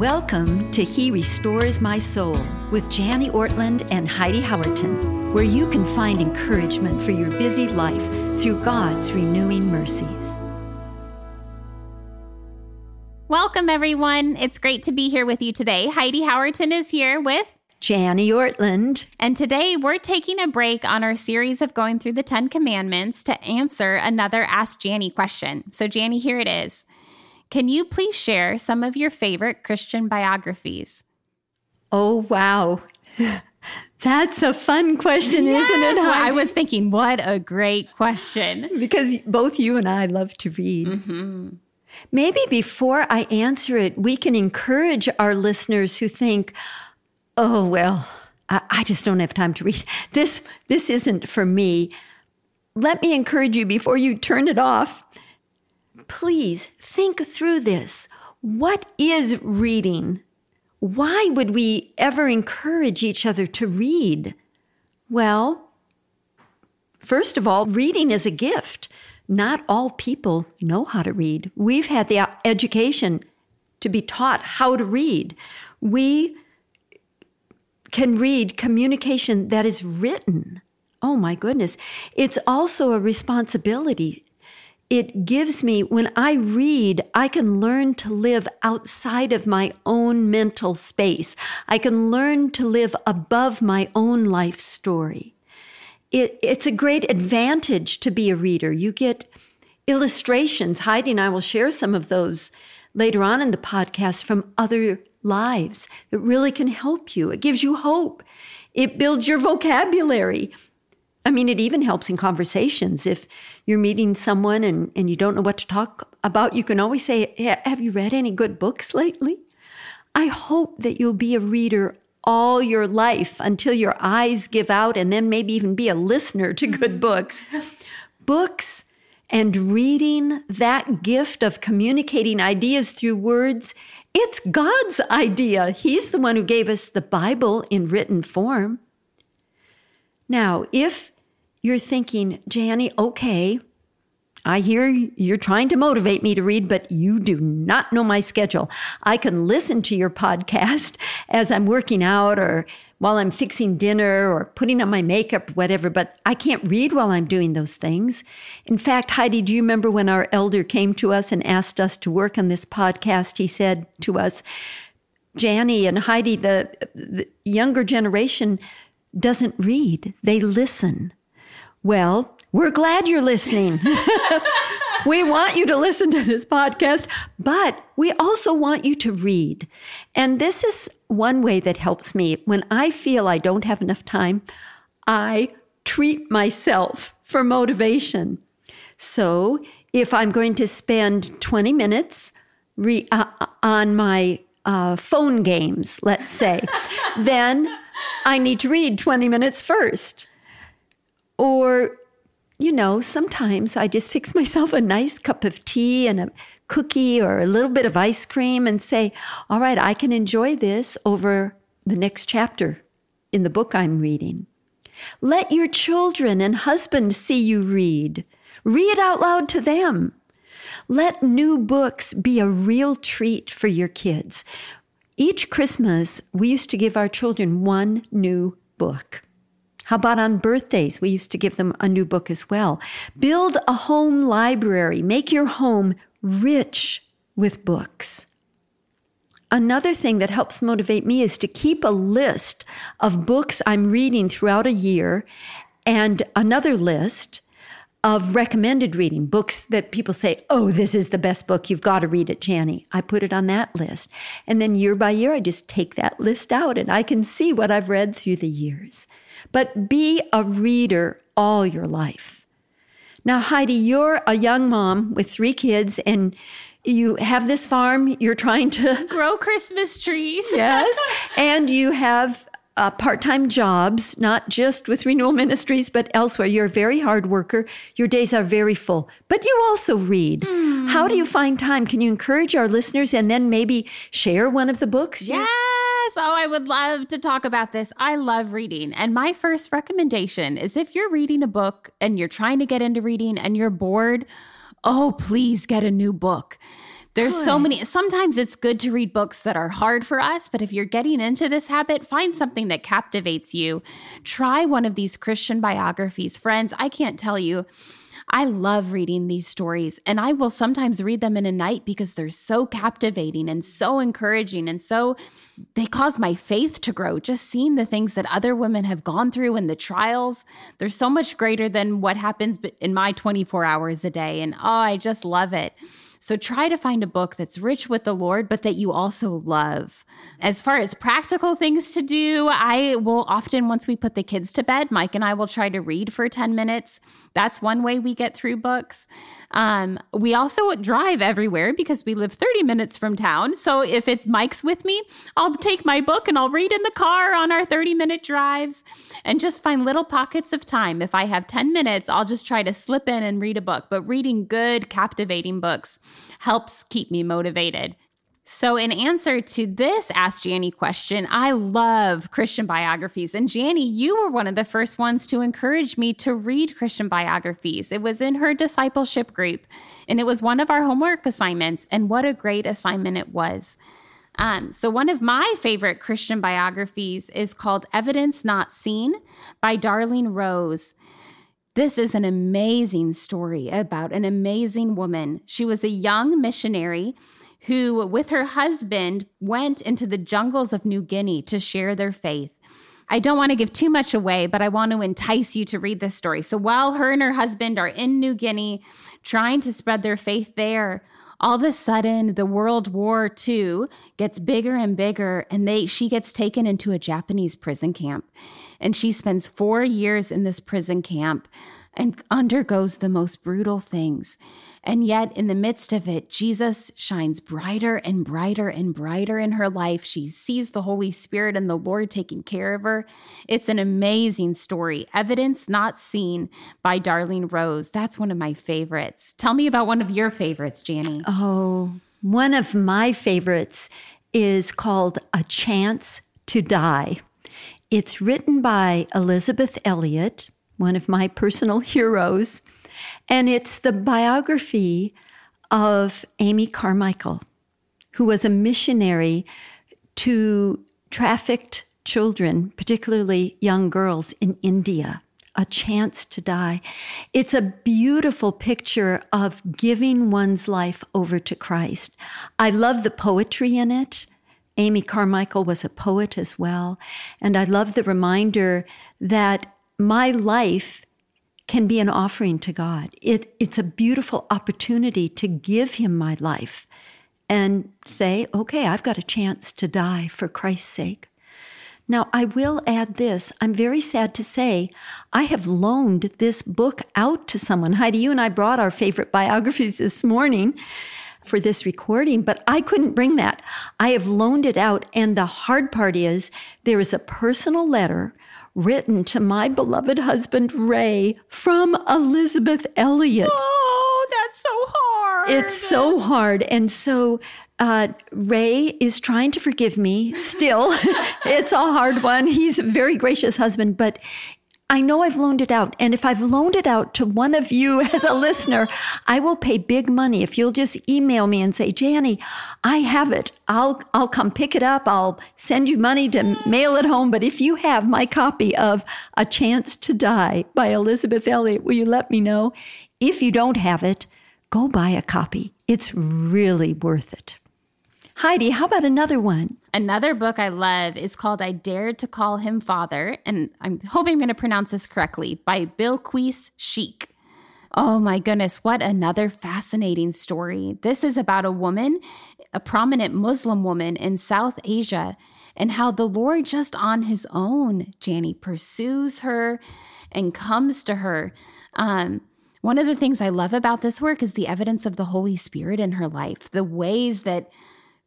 Welcome to He Restores My Soul with Jani Ortlund and Heidi Howerton, where you can find encouragement for your busy life through God's renewing mercies. Welcome, everyone. It's great to be here with you today. Heidi Howerton is here with Jani Ortlund. And today we're taking a break on our series of going through the Ten Commandments to answer another Ask Jani question. So Jani, here it is. Can you please share some of your favorite Christian biographies? Oh, wow. That's a fun question, isn't it? Well, I was thinking, what a great question. Because both you and I love to read. Mm-hmm. Maybe before I answer it, we can encourage our listeners who think, oh, well, I just don't have time to read. This isn't for me. Let me encourage you before you turn it off. Please think through this. What is reading? Why would we ever encourage each other to read? Well, first of all, reading is a gift. Not all people know how to read. We've had the education to be taught how to read. We can read communication that is written. Oh my goodness. It's also a responsibility. It gives me, when I read, I can learn to live outside of my own mental space. I can learn to live above my own life story. It's a great advantage to be a reader. You get illustrations. Heidi and I will share some of those later on in the podcast from other lives. It really can help you. It gives you hope. It builds your vocabulary. I mean, it even helps in conversations. If you're meeting someone and you don't know what to talk about, you can always say, have you read any good books lately? I hope that you'll be a reader all your life until your eyes give out, and then maybe even be a listener to good books. Books and reading, that gift of communicating ideas through words, it's God's idea. He's the one who gave us the Bible in written form. Now, if you're thinking, Jani, okay, I hear you're trying to motivate me to read, but you do not know my schedule. I can listen to your podcast as I'm working out or while I'm fixing dinner or putting on my makeup, whatever, but I can't read while I'm doing those things. In fact, Heidi, do you remember when our elder came to us and asked us to work on this podcast? He said to us, Jani and Heidi, the younger generation doesn't read. They listen. Well, we're glad you're listening. We want you to listen to this podcast, but we also want you to read. And this is one way that helps me. When I feel I don't have enough time, I treat myself for motivation. So if I'm going to spend 20 minutes on my phone games, let's say, then I need to read 20 minutes first. Or, you know, sometimes I just fix myself a nice cup of tea and a cookie or a little bit of ice cream and say, all right, I can enjoy this over the next chapter in the book I'm reading. Let your children and husband see you read. Read out loud to them. Let new books be a real treat for your kids. Each Christmas, we used to give our children one new book. How about on birthdays? We used to give them a new book as well. Build a home library. Make your home rich with books. Another thing that helps motivate me is to keep a list of books I'm reading throughout a year and another list of recommended reading, books that people say, oh, this is the best book. You've got to read it, Jani. I put it on that list. And then year by year, I just take that list out and I can see what I've read through the years. But be a reader all your life. Now, Heidi, you're a young mom with 3 kids, and you have this farm. You're trying to grow Christmas trees. Yes. And you have part-time jobs, not just with Renewal Ministries, but elsewhere. You're a very hard worker. Your days are very full. But you also read. Mm. How do you find time? Can you encourage our listeners and then maybe share one of the books? Yes. Oh, I would love to talk about this. I love reading. And my first recommendation is if you're reading a book and you're trying to get into reading and you're bored, oh, please get a new book. There's so many. Sometimes it's good to read books that are hard for us, but if you're getting into this habit, find something that captivates you. Try one of these Christian biographies. Friends, I can't tell you, I love reading these stories, and I will sometimes read them in a night because they're so captivating and so encouraging, and so they cause my faith to grow. Just seeing the things that other women have gone through and the trials, they're so much greater than what happens in my 24 hours a day, and I just love it. So try to find a book that's rich with the Lord, but that you also love. As far as practical things to do, I will often, once we put the kids to bed, Mike and I will try to read for 10 minutes. That's one way we get through books. We also drive everywhere because we live 30 minutes from town. So if it's Mike's with me, I'll take my book and I'll read in the car on our 30-minute drives and just find little pockets of time. If I have 10 minutes, I'll just try to slip in and read a book. But reading good, captivating books helps keep me motivated. So in answer to this Ask Jani question, I love Christian biographies. And Jani, you were one of the first ones to encourage me to read Christian biographies. It was in her discipleship group, and it was one of our homework assignments. And what a great assignment it was. So one of my favorite Christian biographies is called Evidence Not Seen by Darlene Rose. This is an amazing story about an amazing woman. She was a young missionary who, with her husband, went into the jungles of New Guinea to share their faith. I don't want to give too much away, but I want to entice you to read this story. So while her and her husband are in New Guinea trying to spread their faith there, all of a sudden, the World War II gets bigger and bigger, and she gets taken into a Japanese prison camp. And she spends 4 years in this prison camp and undergoes the most brutal things. And yet in the midst of it, Jesus shines brighter and brighter and brighter in her life. She sees the Holy Spirit and the Lord taking care of her. It's an amazing story. Evidence Not Seen by Darlene Rose. That's one of my favorites. Tell me about one of your favorites, Jani. Oh, one of my favorites is called A Chance to Die. It's written by Elisabeth Elliot, one of my personal heroes, and it's the biography of Amy Carmichael, who was a missionary to trafficked children, particularly young girls in India. A Chance to Die. It's a beautiful picture of giving one's life over to Christ. I love the poetry in it. Amy Carmichael was a poet as well. And I love the reminder that my life can be an offering to God. It's a beautiful opportunity to give him my life and say, okay, I've got a chance to die for Christ's sake. Now, I will add this. I'm very sad to say I have loaned this book out to someone. Heidi, you and I brought our favorite biographies this morning for this recording, but I couldn't bring that. I have loaned it out, and the hard part is there is a personal letter written to my beloved husband, Ray, from Elisabeth Elliot. Oh, that's so hard. It's so hard. And so Ray is trying to forgive me still. It's a hard one. He's a very gracious husband, but I know I've loaned it out. And if I've loaned it out to one of you as a listener, I will pay big money. If you'll just email me and say, Jani, I have it. I'll come pick it up. I'll send you money to mail it home. But if you have my copy of A Chance to Die by Elisabeth Elliot, will you let me know? If you don't have it, go buy a copy. It's really worth it. Heidi, how about another one? Another book I love is called I Dared to Call Him Father, and I'm hoping I'm going to pronounce this correctly, by Bilquis Sheikh. Oh my goodness, what another fascinating story. This is about a woman, a prominent Muslim woman in South Asia, and how the Lord just on his own, Jani, pursues her and comes to her. One of the things I love about this work is the evidence of the Holy Spirit in her life, the ways that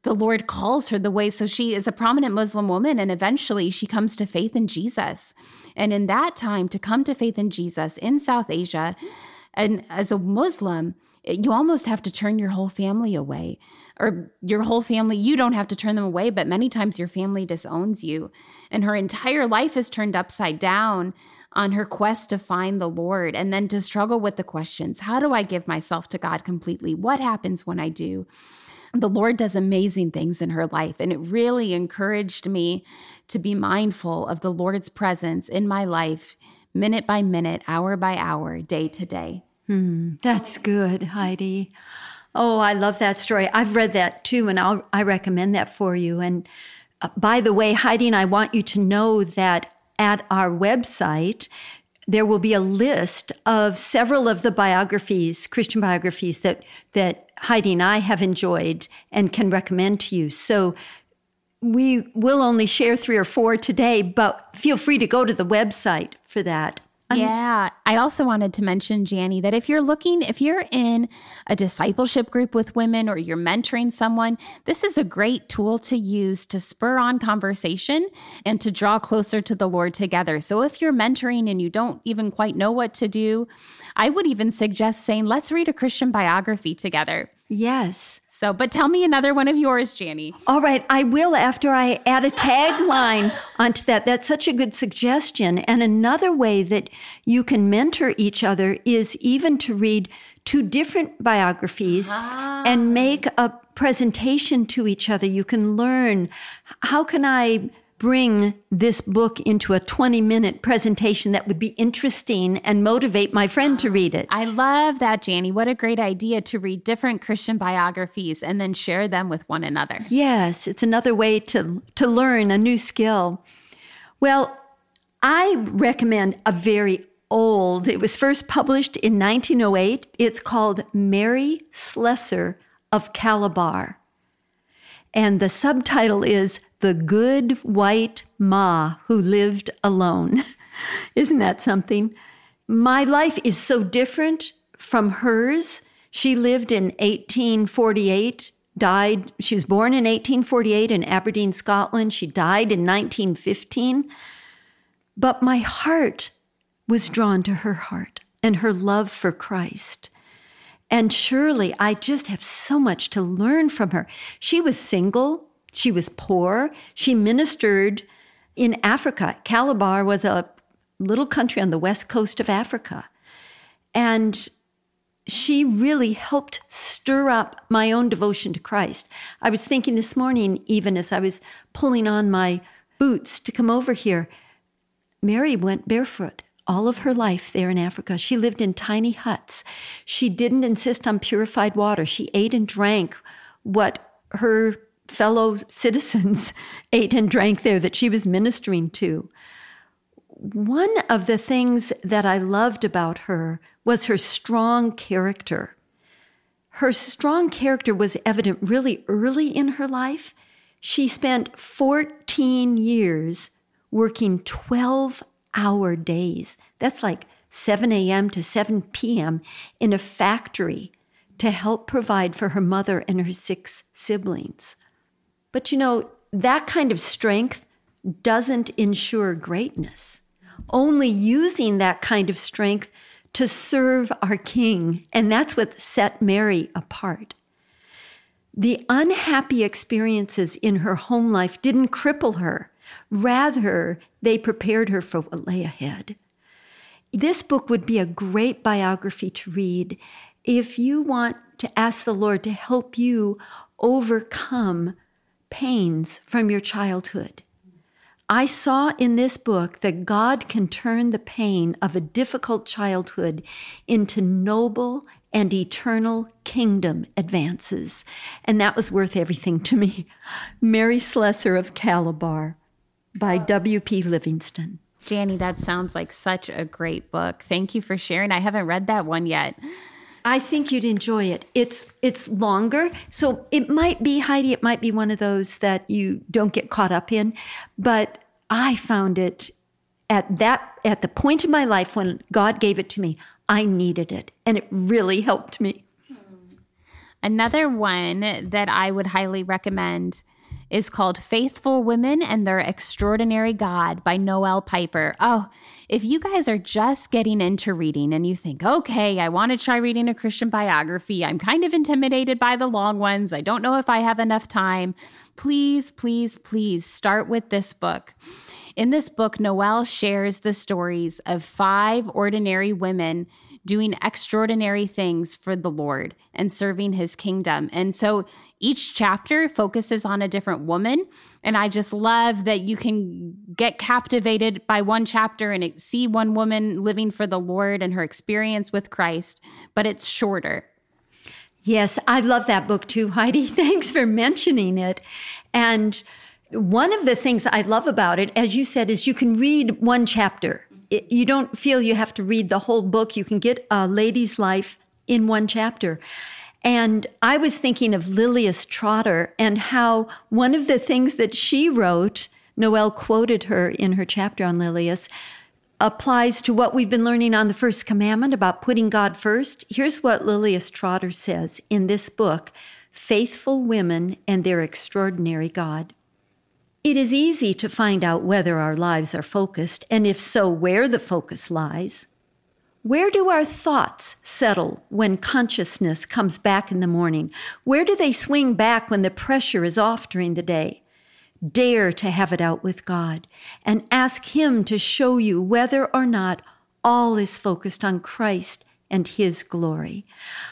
the Lord calls her the way. So she is a prominent Muslim woman, and eventually she comes to faith in Jesus. And in that time, to come to faith in Jesus in South Asia, and as a Muslim, you almost have to turn your whole family away. Or your whole family, you don't have to turn them away, but many times your family disowns you. And her entire life is turned upside down on her quest to find the Lord, and then to struggle with the questions. How do I give myself to God completely? What happens when I do? The Lord does amazing things in her life, and it really encouraged me to be mindful of the Lord's presence in my life, minute by minute, hour by hour, day to day. That's good, Heidi. Oh, I love that story. I've read that too, and I recommend that for you. And by the way, Heidi and I want you to know that at our website, there will be a list of several of the biographies, Christian biographies, that Heidi and I have enjoyed and can recommend to you. So we will only share 3 or 4 today, but feel free to go to the website for that. Yeah. I also wanted to mention, Jani, that if you're in a discipleship group with women or you're mentoring someone, this is a great tool to use to spur on conversation and to draw closer to the Lord together. So if you're mentoring and you don't even quite know what to do, I would even suggest saying, let's read a Christian biography together. Yes. So, but tell me another one of yours, Jani. All right. I will after I add a tagline onto that. That's such a good suggestion. And another way that you can mentor each other is even to read 2 different biographies and make a presentation to each other. You can learn, how can I bring this book into a 20-minute presentation that would be interesting and motivate my friend to read it? I love that, Jani. What a great idea to read different Christian biographies and then share them with one another. Yes, it's another way to learn a new skill. Well, I recommend a very old, it was first published in 1908. It's called Mary Slessor of Calabar. And the subtitle is The Good White Ma Who Lived Alone. Isn't that something? My life is so different from hers. She lived in 1848, she was born in 1848 in Aberdeen, Scotland. She died in 1915. But my heart was drawn to her heart and her love for Christ. And surely I just have so much to learn from her. She was single. She was poor. She ministered in Africa. Calabar was a little country on the west coast of Africa. And she really helped stir up my own devotion to Christ. I was thinking this morning, even as I was pulling on my boots to come over here, Mary went barefoot all of her life there in Africa. She lived in tiny huts. She didn't insist on purified water. She ate and drank what her fellow citizens ate and drank there that she was ministering to. One of the things that I loved about her was her strong character. Her strong character was evident really early in her life. She spent 14 years working 12-hour days. That's like 7 a.m. to 7 p.m. in a factory to help provide for her mother and her 6 siblings. But, that kind of strength doesn't ensure greatness. Only using that kind of strength to serve our King, and that's what set Mary apart. The unhappy experiences in her home life didn't cripple her. Rather, they prepared her for what lay ahead. This book would be a great biography to read if you want to ask the Lord to help you overcome pains from your childhood. I saw in this book that God can turn the pain of a difficult childhood into noble and eternal kingdom advances. And that was worth everything to me. Mary Slessor of Calabar by W.P. Livingston. Jani, that sounds like such a great book. Thank you for sharing. I haven't read that one yet. I think you'd enjoy it. It's longer, so it might be, Heidi, it might be one of those that you don't get caught up in, but I found it at the point in my life when God gave it to me, I needed it, and it really helped me. Another one that I would highly recommend is called Faithful Women and Their Extraordinary God by Noël Piper. Oh, if you guys are just getting into reading and you think, okay, I want to try reading a Christian biography, I'm kind of intimidated by the long ones, I don't know if I have enough time, please, please, please start with this book. In this book, Noël shares the stories of 5 ordinary women doing extraordinary things for the Lord and serving his kingdom. And so each chapter focuses on a different woman. And I just love that you can get captivated by one chapter and see one woman living for the Lord and her experience with Christ, but it's shorter. Yes, I love that book too, Heidi. Thanks for mentioning it. And one of the things I love about it, as you said, is you can read one chapter. You don't feel you have to read the whole book. You can get a lady's life in one chapter. And I was thinking of Lillias Trotter and how one of the things that she wrote, Noël quoted her in her chapter on Lillias, applies to what we've been learning on the first commandment about putting God first. Here's what Lillias Trotter says in this book, Faithful Women and Their Extraordinary God. It is easy to find out whether our lives are focused, and if so, where the focus lies. Where do our thoughts settle when consciousness comes back in the morning? Where do they swing back when the pressure is off during the day? Dare to have it out with God and ask Him to show you whether or not all is focused on Christ and His glory.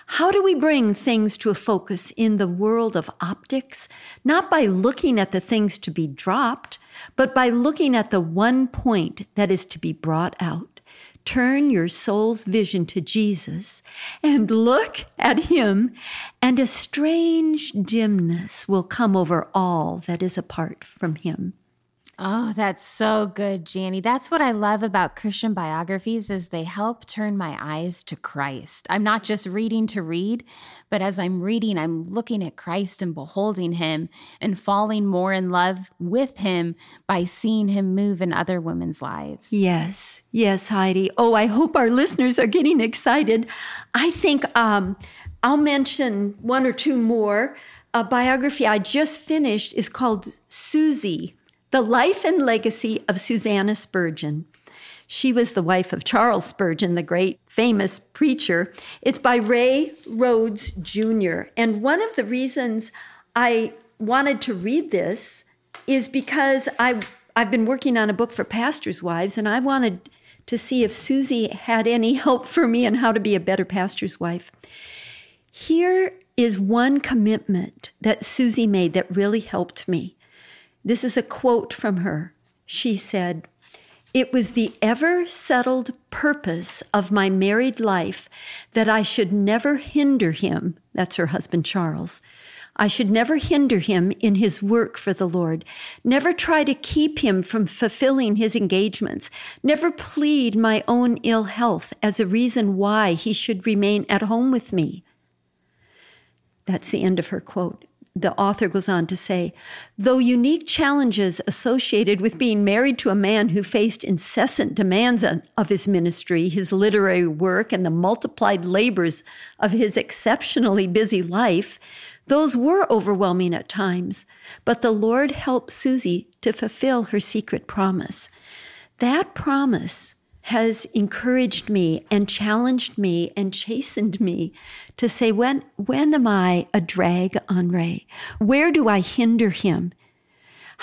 How do we bring things to a focus in the world of optics? Not by looking at the things to be dropped, but by looking at the one point that is to be brought out. Turn your soul's vision to Jesus and look at Him, and a strange dimness will come over all that is apart from Him. Oh, that's so good, Jani. That's what I love about Christian biographies is they help turn my eyes to Christ. I'm not just reading to read, but as I'm reading, I'm looking at Christ and beholding Him and falling more in love with Him by seeing Him move in other women's lives. Yes. Yes, Heidi. Oh, I hope our listeners are getting excited. I think I'll mention one or two more. A biography I just finished is called Susie, The Life and Legacy of Susanna Spurgeon. She was the wife of Charles Spurgeon, the great famous preacher. It's by Ray Rhodes Jr. And one of the reasons I wanted to read this is because I've been working on a book for pastors' wives, and I wanted to see if Susie had any help for me in how to be a better pastor's wife. Here is one commitment that Susie made that really helped me. This is a quote from her. She said, "It was the ever-settled purpose of my married life that I should never hinder him," that's her husband Charles, "I should never hinder him in his work for the Lord, never try to keep him from fulfilling his engagements, never plead my own ill health as a reason why he should remain at home with me." That's the end of her quote. The author goes on to say, "Though unique challenges associated with being married to a man who faced incessant demands of his ministry, his literary work, and the multiplied labors of his exceptionally busy life, those were overwhelming at times, but the Lord helped Susie to fulfill her secret promise. That promise has encouraged me and challenged me and chastened me to say, when am I a drag on Ray? Where do I hinder him?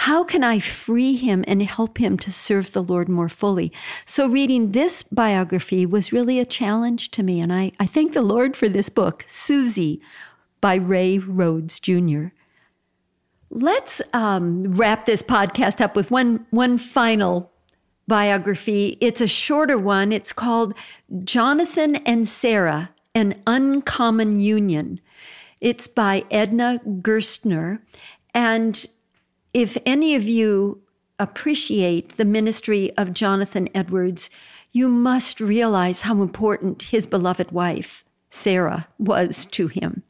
How can I free him and help him to serve the Lord more fully?" So reading this biography was really a challenge to me, and I thank the Lord for this book, Susie, by Ray Rhodes Jr. Let's wrap this podcast up with one final biography. It's a shorter one. It's called Jonathan and Sarah, An Uncommon Union. It's by Edna Gerstner. And if any of you appreciate the ministry of Jonathan Edwards, you must realize how important his beloved wife, Sarah, was to him.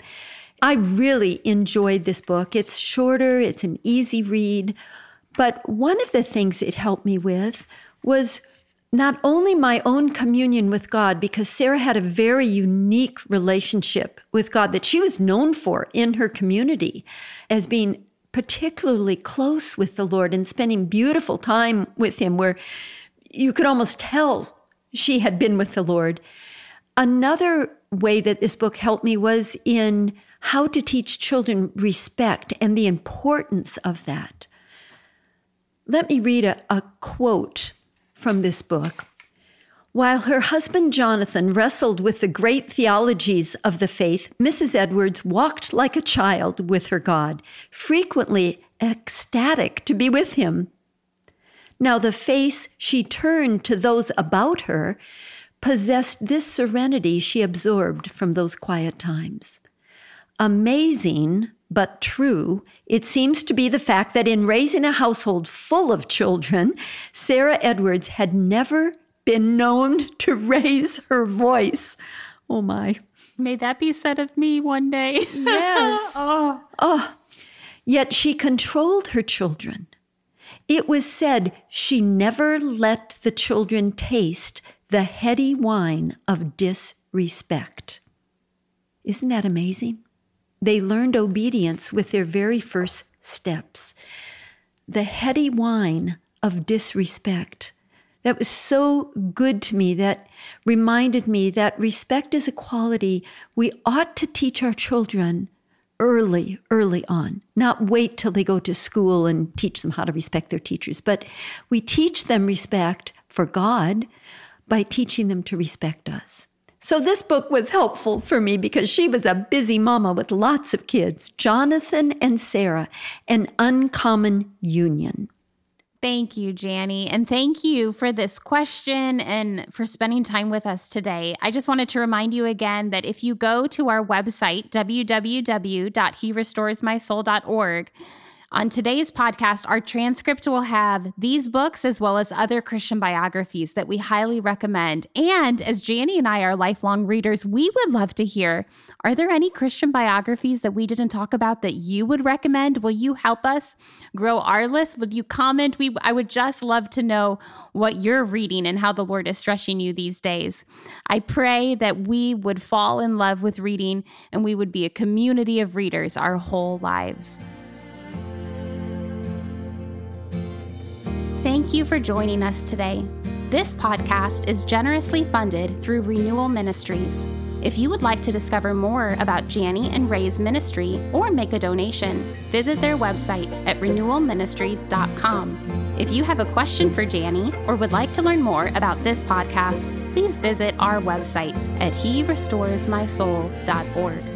I really enjoyed this book. It's shorter. It's an easy read. But one of the things it helped me with was not only my own communion with God, because Sarah had a very unique relationship with God that she was known for in her community as being particularly close with the Lord and spending beautiful time with Him where you could almost tell she had been with the Lord. Another way that this book helped me was in how to teach children respect and the importance of that. Let me read a quote from this book. While her husband Jonathan wrestled with the great theologies of the faith, Mrs. Edwards walked like a child with her God, frequently ecstatic to be with him. Now the face she turned to those about her possessed this serenity she absorbed from those quiet times. Amazing, but true, it seems to be the fact that in raising a household full of children, Sarah Edwards had never been known to raise her voice. Oh my. May that be said of me one day. Yes. Oh. Yet she controlled her children. It was said she never let the children taste the heady wine of disrespect. Isn't that amazing? They learned obedience with their very first steps. The heady wine of disrespect. That was so good to me. That reminded me that respect is a quality we ought to teach our children early on, not wait till they go to school and teach them how to respect their teachers. But we teach them respect for God by teaching them to respect us. So this book was helpful for me because she was a busy mama with lots of kids. Jonathan and Sarah, an uncommon union. Thank you, Jani, and thank you for this question and for spending time with us today. I just wanted to remind you again that if you go to our website, www.herestoresmysoul.org, on today's podcast, our transcript will have these books as well as other Christian biographies that we highly recommend. And as Jani and I are lifelong readers, we would love to hear, are there any Christian biographies that we didn't talk about that you would recommend? Will you help us grow our list? Would you comment? I would just love to know what you're reading and how the Lord is stretching you these days. I pray that we would fall in love with reading and we would be a community of readers our whole lives. Thank you for joining us today. This podcast is generously funded through Renewal Ministries. If you would like to discover more about Jani and Ray's ministry or make a donation, visit their website at renewalministries.com. If you have a question for Jani or would like to learn more about this podcast, please visit our website at herestoresmysoul.org.